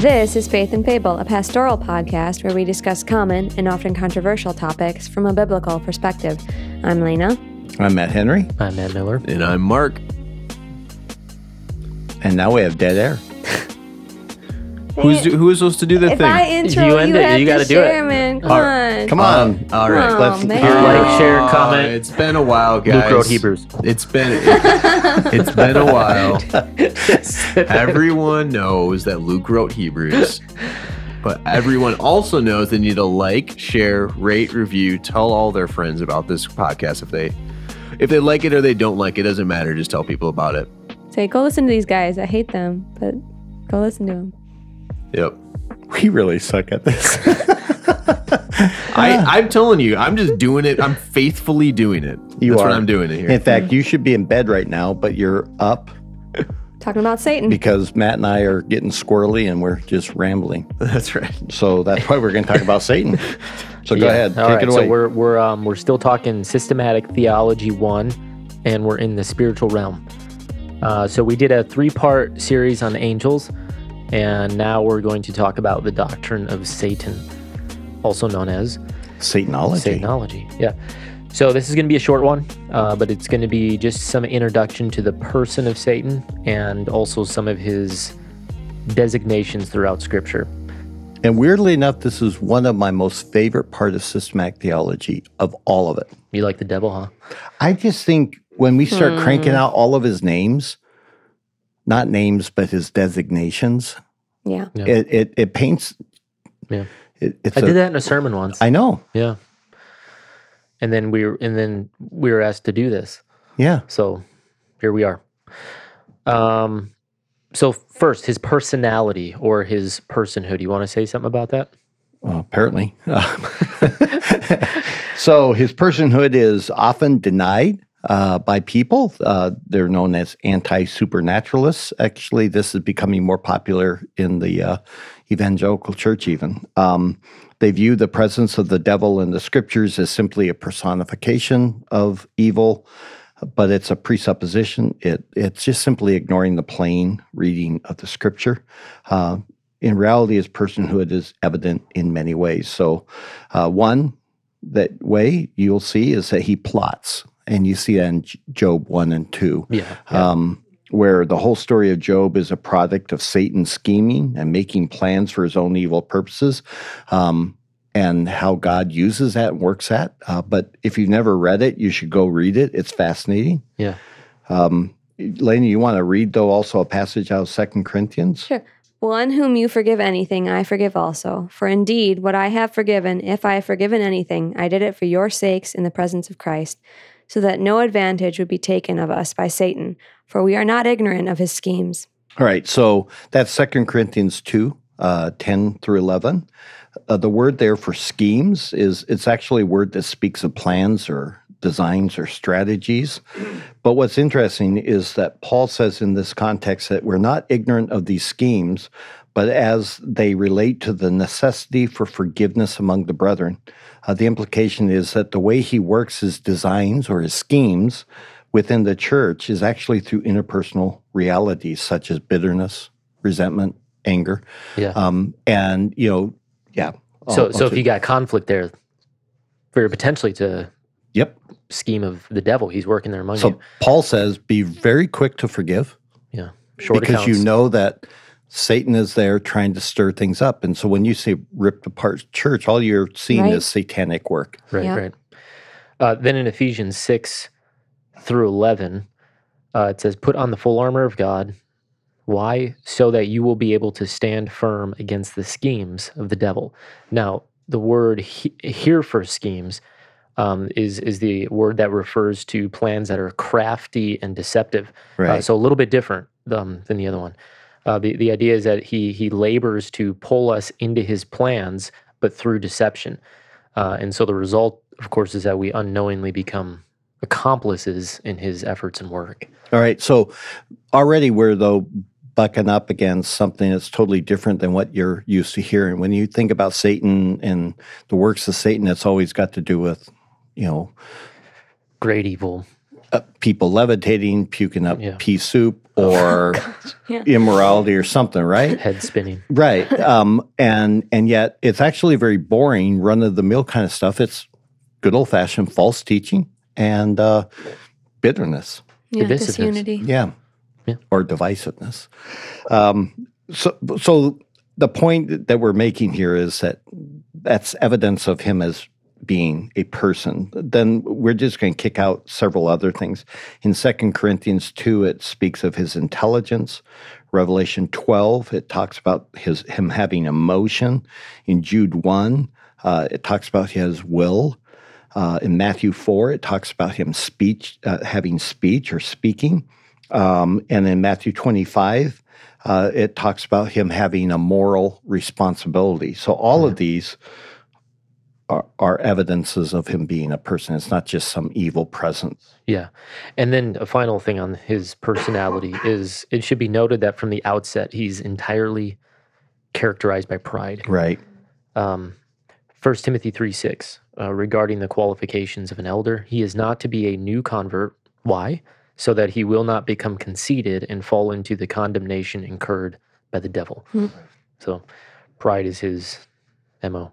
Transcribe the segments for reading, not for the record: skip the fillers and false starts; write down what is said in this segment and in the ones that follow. This is Faith and Fable, a pastoral podcast where we discuss common and often controversial topics from a biblical perspective. I'm Lena. I'm Matt Henry. I'm Matt Miller. And I'm Mark. And now we have dead air. Who is supposed to do the thing? I intro, you got to do it. Man. Come on. All right. Let's like, share, comment. It's been a while, guys. Luke wrote Hebrews. It's been a while. Everyone knows that Luke wrote Hebrews, but everyone also knows they need to like, share, rate, review, tell all their friends about this podcast. If they like it or they don't like it, doesn't matter. Just tell people about it. Say, go listen to these guys. I hate them, but go listen to them. Yep. We really suck at this. I'm telling you, I'm just doing it. I'm faithfully doing it. That's what I'm doing it here. In fact, you should be in bed right now, but you're up. Talking about Satan. Because Matt and I are getting squirrely and we're just rambling. That's right. So that's why we're going to talk about Satan. So go ahead. Take it away. So we're still talking systematic theology 1, and we're in the spiritual realm. So we did a 3-part series on angels. And now we're going to talk about the doctrine of Satan, also known as Satanology. Satanology, yeah. So this is going to be a short one, but it's going to be just some introduction to the person of Satan and also some of his designations throughout Scripture. And weirdly enough, this is one of my most favorite part of systematic theology of all of it. You like the devil, huh? I just think when we start cranking out all of his names... Not names, but his designations. Yeah. It paints. Yeah. I did that in a sermon once. I know. Yeah. And then we were asked to do this. Yeah. So here we are. So first, his personality or his personhood. You want to say something about that? Well, apparently. So his personhood is often denied. By people. They're known as anti-supernaturalists. Actually, this is becoming more popular in the evangelical church even. They view the presence of the devil in the scriptures as simply a personification of evil, but it's a presupposition. It's just simply ignoring the plain reading of the scripture. In reality, his personhood is evident in many ways. So one that way you'll see is that he plots. And you see that in Job 1 and 2, where the whole story of Job is a product of Satan scheming and making plans for his own evil purposes, and how God uses that and works that. But if you've never read it, you should go read it. It's fascinating. Yeah. Lena, you want to read, though, also a passage out of 2 Corinthians? Sure. One whom you forgive anything, I forgive also. For indeed, what I have forgiven, if I have forgiven anything, I did it for your sakes in the presence of Christ, so that no advantage would be taken of us by Satan, for we are not ignorant of his schemes. All right, so that's 2 Corinthians 2, 10 through 11. The word there for schemes it's actually a word that speaks of plans or designs or strategies. But what's interesting is that Paul says in this context that we're not ignorant of these schemes, but as they relate to the necessity for forgiveness among the brethren, the implication is that the way he works his designs or his schemes within the church is actually through interpersonal realities such as bitterness, resentment, anger. Yeah. And, you know, yeah. So if you got conflict there, very potentially to... Yep. Scheme of the devil. He's working there among you. So Paul says, be very quick to forgive. Yeah. Short accounts. Because you know that... Satan is there trying to stir things up. And so when you say ripped apart church, all you're seeing is satanic work. Right, yeah. Right. Then in Ephesians 6 through 11, it says, put on the full armor of God. Why? So that you will be able to stand firm against the schemes of the devil. Now, the word here for schemes is the word that refers to plans that are crafty and deceptive. Right. So a little bit different than the other one. The idea is that he labors to pull us into his plans, but through deception. And so the result, of course, is that we unknowingly become accomplices in his efforts and work. All right. So already we're, though, bucking up against something that's totally different than what you're used to hearing. When you think about Satan and the works of Satan, that's always got to do with, you know, great evil. People levitating, puking up pea soup, or immorality or something, right? Head spinning. Right. And yet it's actually very boring, run-of-the-mill kind of stuff. It's good old-fashioned false teaching and bitterness. Yeah, disunity. Yeah. Or divisiveness. So the point that we're making here is that that's evidence of him as being a person. Then we're just going to kick out several other things. In 2 Corinthians 2, it speaks of his intelligence. Revelation 12, it talks about him having emotion. In Jude 1, it talks about his will. In Matthew 4, it talks about him having speech or speaking. And in Matthew 25, it talks about him having a moral responsibility. So all of these are evidences of him being a person. It's not just some evil presence. Yeah. And then a final thing on his personality is it should be noted that from the outset, he's entirely characterized by pride. Right. 1 Timothy 3:6, regarding the qualifications of an elder, he is not to be a new convert. Why? So that he will not become conceited and fall into the condemnation incurred by the devil. Mm. So pride is his MO.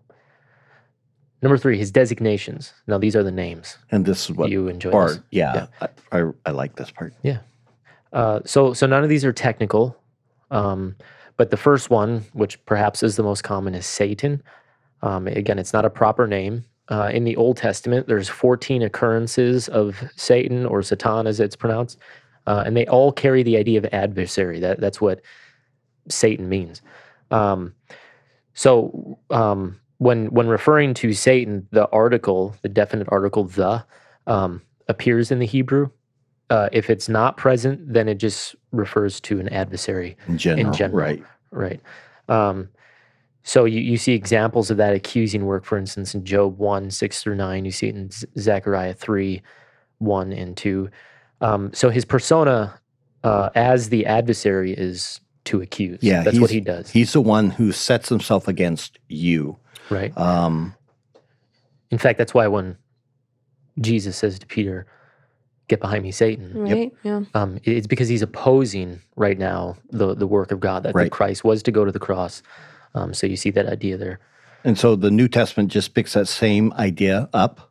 Number 3, his designations. Now, these are the names. And this is what you enjoy. I like this part. Yeah. So none of these are technical. But the first one, which perhaps is the most common, is Satan. Again, it's not a proper name. In the Old Testament, there's 14 occurrences of Satan, or Satan as it's pronounced. And they all carry the idea of adversary. That's what Satan means. When referring to Satan, the definite article, appears in the Hebrew. If it's not present, then it just refers to an adversary in general. Right. So you see examples of that accusing work, for instance, in Job 1, 6 through 9. You see it in Zechariah 3, 1 and 2. So his persona as the adversary is to accuse. Yeah, that's what he does. He's the one who sets himself against you. Right. In fact, that's why when Jesus says to Peter, "Get behind me, Satan," right? Yeah. It's because he's opposing right now the work of God, that Christ was to go to the cross. So you see that idea there. And so the New Testament just picks that same idea up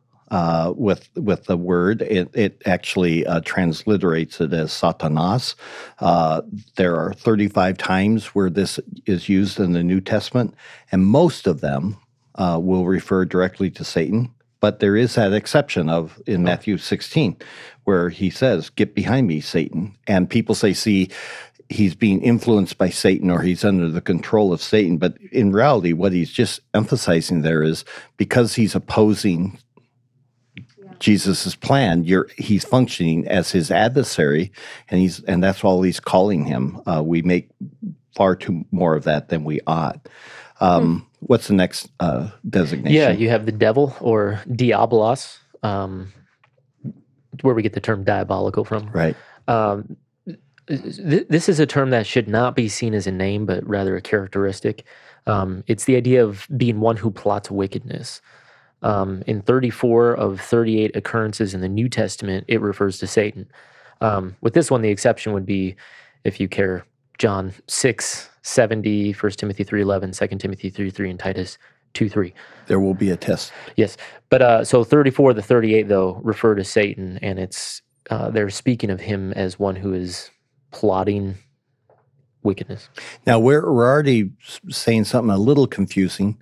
with the word. It actually transliterates it as Satanas. There are 35 times where this is used in the New Testament, and most of them will refer directly to Satan. But there is that exception in Matthew 16, where he says, "Get behind me, Satan." And people say, see, he's being influenced by Satan, or he's under the control of Satan. But in reality, what he's just emphasizing there is, because he's opposing Jesus's plan, he's functioning as his adversary, and that's all he's calling him. We make far too more of that than we ought. What's the next designation? Yeah, you have the devil, or diabolos, where we get the term diabolical from. Right. This is a term that should not be seen as a name, but rather a characteristic. It's the idea of being one who plots wickedness. In 34 of 38 occurrences in the New Testament, it refers to Satan. With this one, the exception would be, if you care, John 6:70, 1 Timothy 3:11, 2 Timothy 3:3, and Titus 2:3. There will be a test. Yes. But so 34 of the 38, though, refer to Satan, and it's they're speaking of him as one who is plotting wickedness. Now, we're already saying something a little confusing,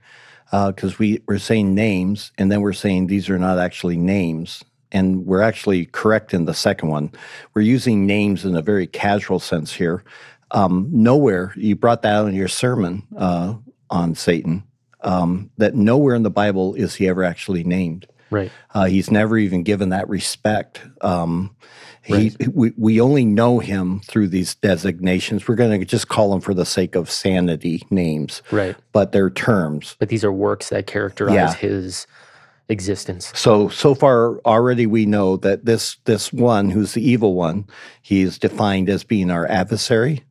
because we're saying names, and then we're saying these are not actually names. And we're actually correct in the second one. We're using names in a very casual sense here. Nowhere, you brought that out in your sermon on Satan, that nowhere in the Bible is he ever actually named. Right. He's never even given that respect. We only know him through these designations. We're going to just call them, for the sake of sanity, names. Right. But they're terms. But these are works that characterize his existence. So far already we know that this one who's the evil one, he's defined as being our adversary,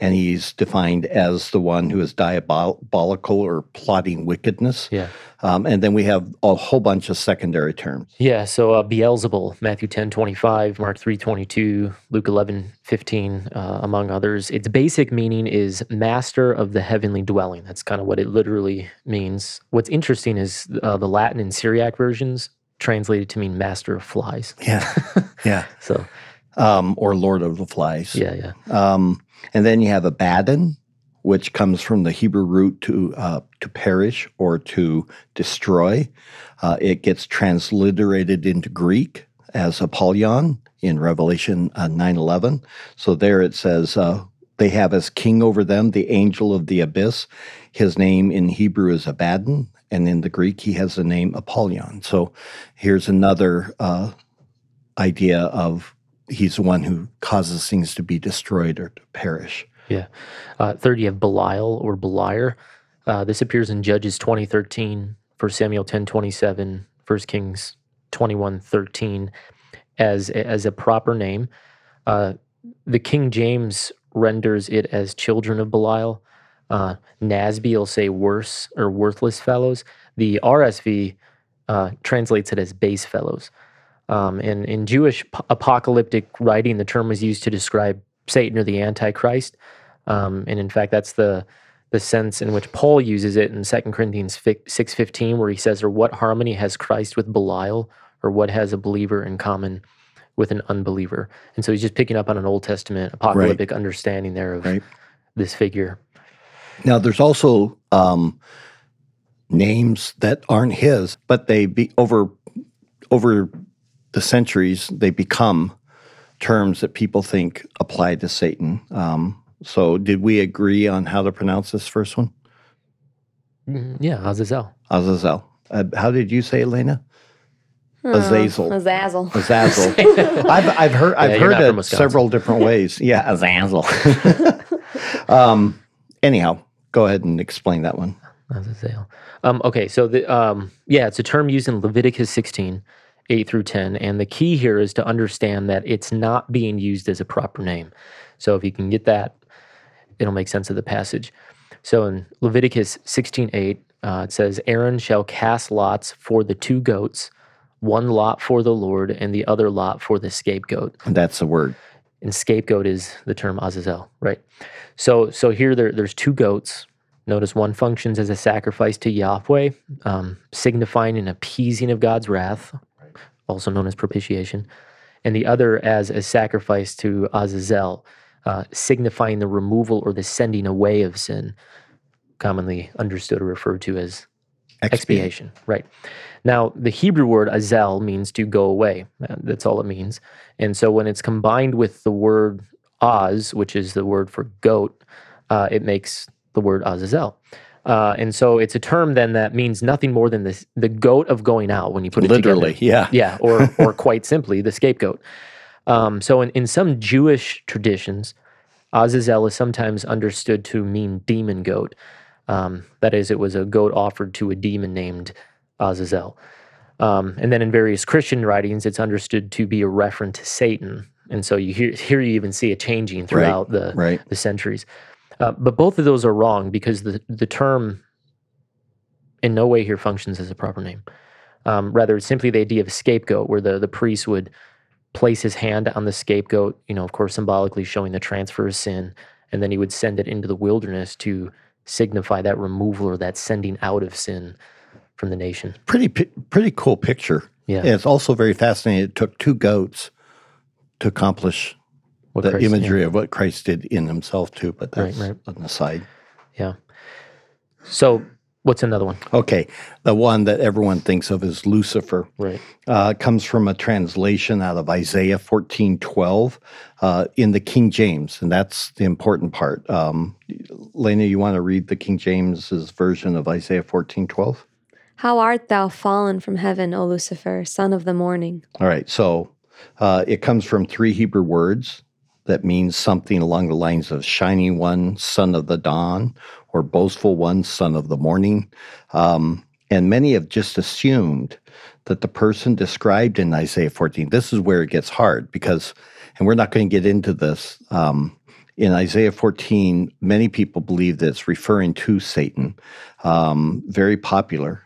and he's defined as the one who is diabolical or plotting wickedness. Yeah. And then we have a whole bunch of secondary terms. Yeah, so Beelzebul, Matthew 10:25, Mark 3:22, Luke 11:15, among others. Its basic meaning is master of the heavenly dwelling. That's kind of what it literally means. What's interesting is the Latin and Syriac versions translated to mean master of flies. Yeah, yeah. So, or Lord of the Flies. Yeah, yeah. And then you have Abaddon, which comes from the Hebrew root to perish or to destroy. It gets transliterated into Greek as Apollyon in Revelation 9:11. So there it says, they have as king over them the angel of the abyss. His name in Hebrew is Abaddon, and in the Greek he has the name Apollyon. So here's another idea of he's the one who causes things to be destroyed or to perish. Yeah. Third, you have Belial or Beliar. This appears in Judges 20:13, 1 Samuel 10:27, 1 Kings 21:13 as a proper name. The King James renders it as children of Belial. NASB will say worse or worthless fellows. The RSV translates it as base fellows. And in Jewish apocalyptic writing, the term was used to describe Satan or the Antichrist. And in fact, that's the sense in which Paul uses it in 2 Corinthians 6:15, where he says, or what harmony has Christ with Belial, or what has a believer in common with an unbeliever? And so he's just picking up on an Old Testament apocalyptic understanding there of this figure. Now, there's also names that aren't his, but they be over the centuries, they become terms that people think apply to Satan. So did we agree on how to pronounce this first one? Yeah, Azazel. Azazel. How did you say, Elena? Azazel. Azazel. Azazel. I've heard it several different ways. Yeah, Azazel. Anyhow, go ahead and explain that one. Azazel. Okay, so it's a term used in Leviticus 16. 8 through 10, and the key here is to understand that it's not being used as a proper name. So if you can get that, it'll make sense of the passage. So in Leviticus 16:8, it says, Aaron shall cast lots for the two goats, one lot for the Lord and the other lot for the scapegoat. And that's the word. And scapegoat is the term Azazel, right? So here there's two goats. Notice one functions as a sacrifice to Yahweh, signifying an appeasing of God's wrath, also known as propitiation, and the other as a sacrifice to Azazel, signifying the removal or the sending away of sin, commonly understood or referred to as expiation. Right. Now, the Hebrew word azel means to go away. That's all it means. And so when it's combined with the word az, which is the word for goat, it makes the word Azazel. And so it's a term then that means nothing more than the goat of going out when you put it literally, together. Yeah. Yeah, or quite simply, the scapegoat. So in some Jewish traditions, Azazel is sometimes understood to mean demon goat. That is, it was a goat offered to a demon named Azazel. And then in various Christian writings, it's understood to be a reference to Satan. And so you here you even see it changing throughout the centuries. But both of those are wrong because the term in no way here functions as a proper name. Rather, it's simply the idea of a scapegoat, where the priest would place his hand on the scapegoat, of course, symbolically showing the transfer of sin, and then he would send it into the wilderness to signify that removal or that sending out of sin from the nation. Pretty cool picture. Yeah. And it's also very fascinating. It took two goats to accomplish the Christ, imagery of what Christ did in himself too, but that's on the side. Yeah. So what's another one? Okay. The one that everyone thinks of is Lucifer. Right. Comes from a translation out of Isaiah 14:12 in the King James, and that's the important part. Lena, you want to read the King James's version of Isaiah 14:12? How art thou fallen from heaven, O Lucifer, son of the morning? All right. So it comes from three Hebrew words that means something along the lines of shining one, son of the dawn, or boastful one, son of the morning. And many have just assumed that the person described in Isaiah 14, this is where it gets hard because, and we're not going to get into this, in Isaiah 14, many people believe that it's referring to Satan, very popular.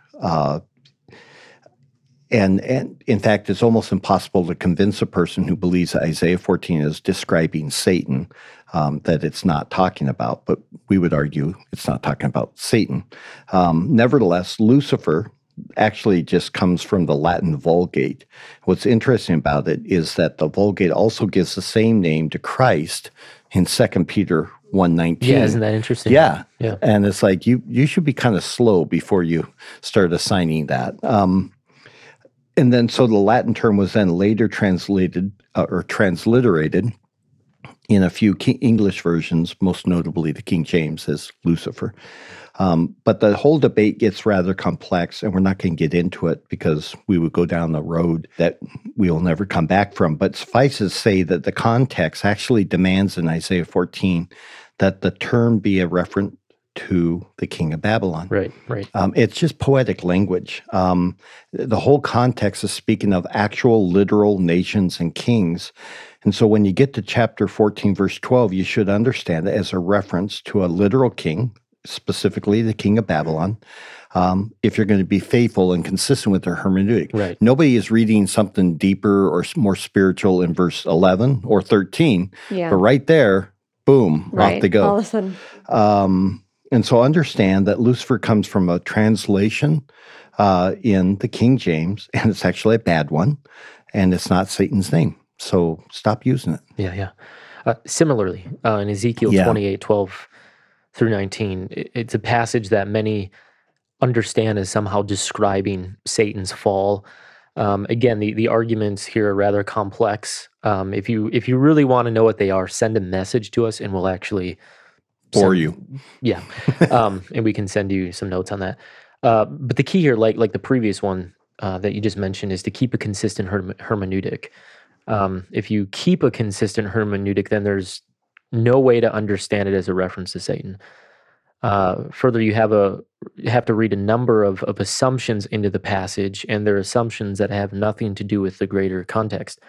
And in fact, it's almost impossible to convince a person who believes that Isaiah 14 is describing Satan that it's not talking about, but we would argue it's not talking about Satan. Nevertheless, Lucifer actually just comes from the Latin Vulgate. What's interesting about it is that the Vulgate also gives the same name to Christ in 2 Peter 1:19. Yeah, isn't that interesting? Yeah. And it's like, you should be kind of slow before you start assigning that. And then, so the Latin term was then later translated or transliterated in a few English versions, most notably the King James, as Lucifer. But the whole debate gets rather complex, and we're not going to get into it because we would go down the road that we will never come back from. But suffices say that the context actually demands in Isaiah 14 that the term be a reference to the king of Babylon. Right. It's just poetic language. The whole context is speaking of actual literal nations and kings. And so when you get to chapter 14, verse 12, you should understand it as a reference to a literal king, specifically the king of Babylon, if you're going to be faithful and consistent with their hermeneutic. Right. Nobody is reading something deeper or more spiritual in verse 11 or 13. Yeah. But right there, boom, right. Off they go. All of a sudden. And so understand that Lucifer comes from a translation in the King James, and it's actually a bad one, and it's not Satan's name. So stop using it. Yeah. Similarly, in Ezekiel 28:12-19, it's a passage that many understand as somehow describing Satan's fall. Again, the arguments here are rather complex. If you really want to know what they are, send a message to us, and we'll actually... For you. Yeah. And we can send you some notes on that. But the key here, like the previous one that you just mentioned, is to keep a consistent hermeneutic. If you keep a consistent hermeneutic, then there's no way to understand it as a reference to Satan. Further, you have to read a number of assumptions into the passage, and they're assumptions that have nothing to do with the greater context.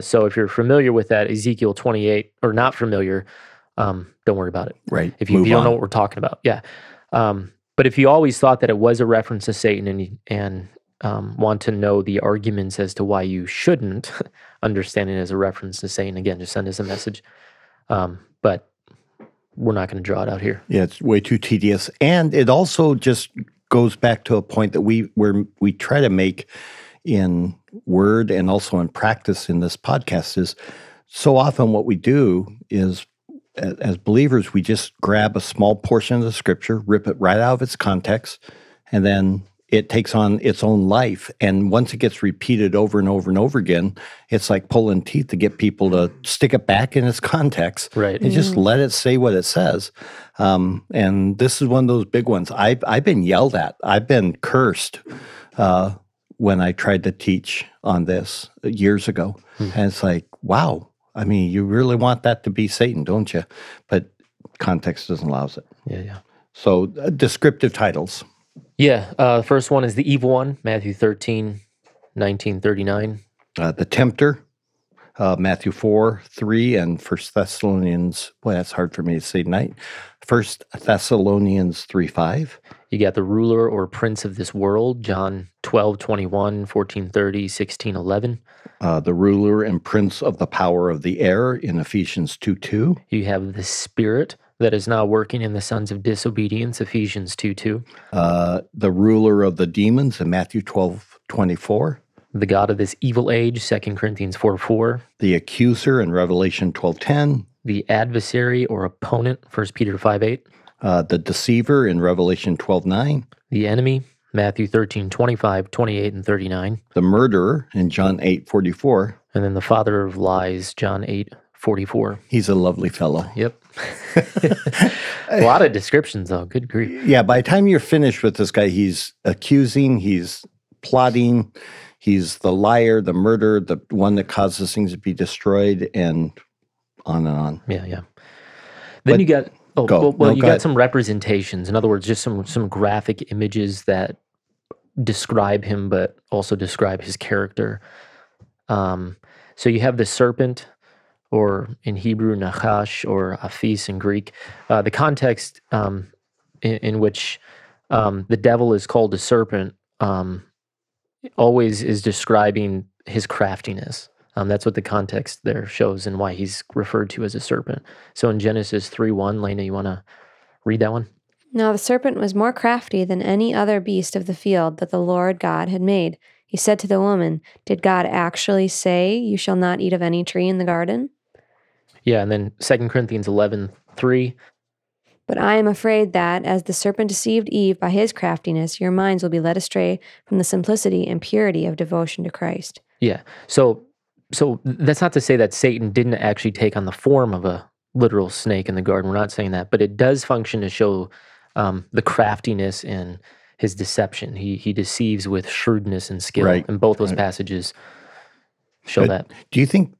So if you're familiar with that, Ezekiel 28, or not familiar, don't worry about it. Right. If you don't know what we're talking about. Yeah. But if you always thought that it was a reference to Satan and want to know the arguments as to why you shouldn't understand it as a reference to Satan, again, just send us a message. But we're not going to draw it out here. Yeah, it's way too tedious. And it also just goes back to a point that we try to make in word and also in practice in this podcast is so often what we do is, as believers, we just grab a small portion of the scripture, rip it right out of its context, and then it takes on its own life. And once it gets repeated over and over and over again, it's like pulling teeth to get people to stick it back in its context. Right. And just let it say what it says. And this is one of those big ones. I've been yelled at. I've been cursed when I tried to teach on this years ago. Mm-hmm. And it's like, wow. I mean, you really want that to be Satan, don't you? But context doesn't allow it. Yeah. So descriptive titles. Yeah. The first one is the evil one, Matthew 13:19-39. The tempter, Matthew 4:3, and 1 Thessalonians. Boy, that's hard for me to say tonight. 1 Thessalonians 3:5. You got the ruler or prince of this world, John 12:21, 14:30, 16:11. The ruler and prince of the power of the air in Ephesians 2:2. You have the spirit that is now working in the sons of disobedience, Ephesians 2:2. The ruler of the demons in Matthew 12:24. The god of this evil age, 2 Corinthians 4:4. The accuser in Revelation 12:10. The adversary or opponent, 1 Peter 5:8. The deceiver in Revelation 12:9. The enemy, Matthew 13:25, 28, and 39. The murderer in John 8:44. And then the father of lies, John 8:44. He's a lovely fellow. Yep. A lot of descriptions, though. Good grief. Yeah, by the time you're finished with this guy, he's accusing, he's plotting, he's the liar, the murderer, the one that causes things to be destroyed, and on and on. Yeah. Then you got... Oh, well, you got some representations. In other words, just some graphic images that describe him, but also describe his character. So you have the serpent, or in Hebrew, nachash, or aphis in Greek. The context in which the devil is called a serpent always is describing his craftiness. That's what the context there shows and why he's referred to as a serpent. So in Genesis 3:1, Lena, you want to read that one? Now the serpent was more crafty than any other beast of the field that the Lord God had made. He said to the woman, did God actually say, you shall not eat of any tree in the garden? Yeah, and then 2 Corinthians 11:3. But I am afraid that, as the serpent deceived Eve by his craftiness, your minds will be led astray from the simplicity and purity of devotion to Christ. Yeah, so that's not to say that Satan didn't actually take on the form of a literal snake in the garden. We're not saying that, but it does function to show the craftiness and his deception. He deceives with shrewdness and skill, right, and both those passages show that. Do you think,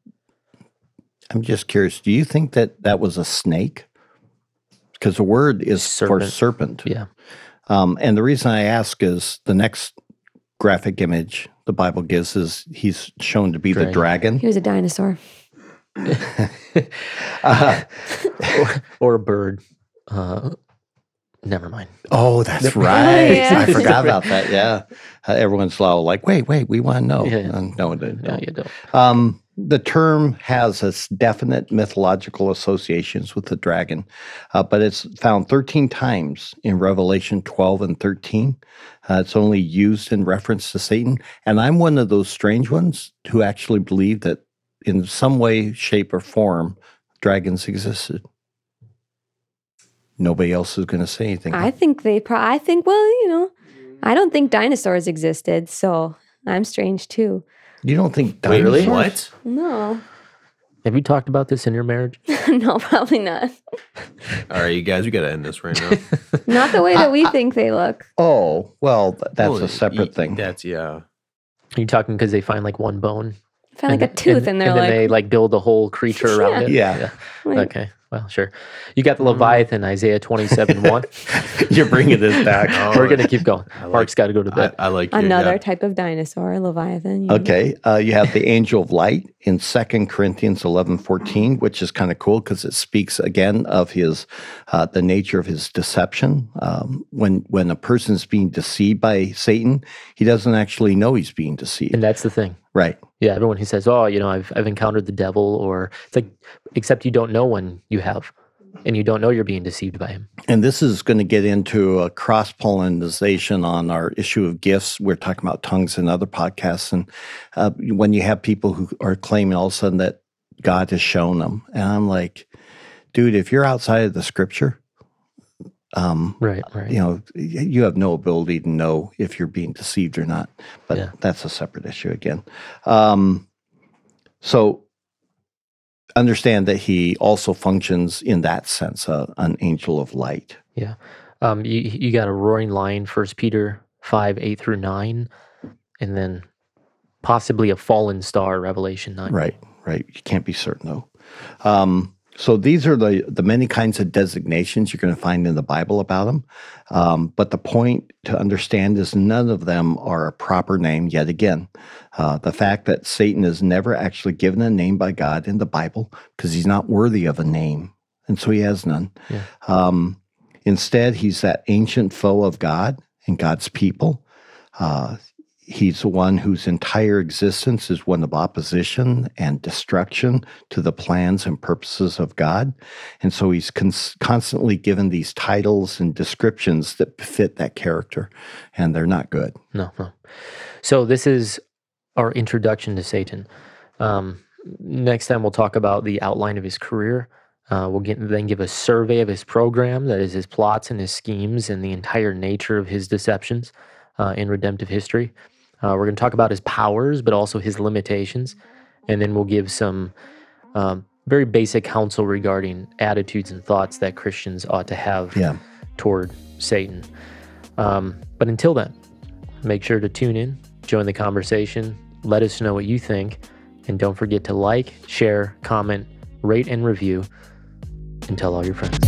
I'm just curious, do you think that was a snake? Because the word is serpent. For serpent. Yeah. And the reason I ask is the next graphic image the Bible gives is he's shown to be the dragon. He was a dinosaur. or a bird. Never mind. Oh, that's right. Yeah. I forgot about that. Yeah. Everyone's loud, like, wait, we want to know. Yeah. No, you don't. The term has its definite mythological associations with the dragon, but it's found 13 times in Revelation 12 and 13. It's only used in reference to Satan. And I'm one of those strange ones who actually believe that in some way, shape, or form, dragons existed. Nobody else is going to say anything. I don't think dinosaurs existed, so I'm strange too. You don't think dinosaurs? Really? What? No. Have you talked about this in your marriage? No, probably not. All right, you guys, we got to end this right now. Not the way that we think they look. Oh, well, that's a separate thing. That's, yeah. Are you talking because they find like one bone? Found like a tooth, and they're like... And then they like build a whole creature around it? Yeah. Like, okay. Well, sure. You got the Leviathan, Isaiah 27:1. You're bringing this back. We're going to keep going. Mark's got to go to bed. I like another type of dinosaur, Leviathan. Okay. You have the angel of light in 2 Corinthians 11:14, which is kind of cool because it speaks again of his the nature of his deception. When a person's being deceived by Satan, he doesn't actually know he's being deceived. And that's the thing. Right. Yeah, everyone who says, oh, you know, I've encountered the devil, or it's like, except you don't know when you have, and you don't know you're being deceived by him. And this is going to get into a cross-pollinization on our issue of gifts. We're talking about tongues in other podcasts, and when you have people who are claiming all of a sudden that God has shown them, and I'm like, dude, if you're outside of the scripture, you know, you have no ability to know if you're being deceived or not, but that's a separate issue again. So understand that he also functions in that sense, an angel of light. Yeah. You got a roaring lion, 1 Peter 5:8-9, and then possibly a fallen star, Revelation 9. Right. You can't be certain though. So these are the many kinds of designations you're going to find in the Bible about them. But the point to understand is none of them are a proper name yet again. The fact that Satan is never actually given a name by God in the Bible because he's not worthy of a name, and so he has none. Yeah. Instead, he's that ancient foe of God and God's people. He's the one whose entire existence is one of opposition and destruction to the plans and purposes of God. And so he's constantly given these titles and descriptions that fit that character, and they're not good. No. So this is our introduction to Satan. Next time we'll talk about the outline of his career. We'll then give a survey of his program, that is his plots and his schemes and the entire nature of his deceptions in redemptive history. We're going to talk about his powers, but also his limitations. And then we'll give some very basic counsel regarding attitudes and thoughts that Christians ought to have toward Satan. But until then, make sure to tune in, join the conversation, let us know what you think, and don't forget to like, share, comment, rate, and review, and tell all your friends.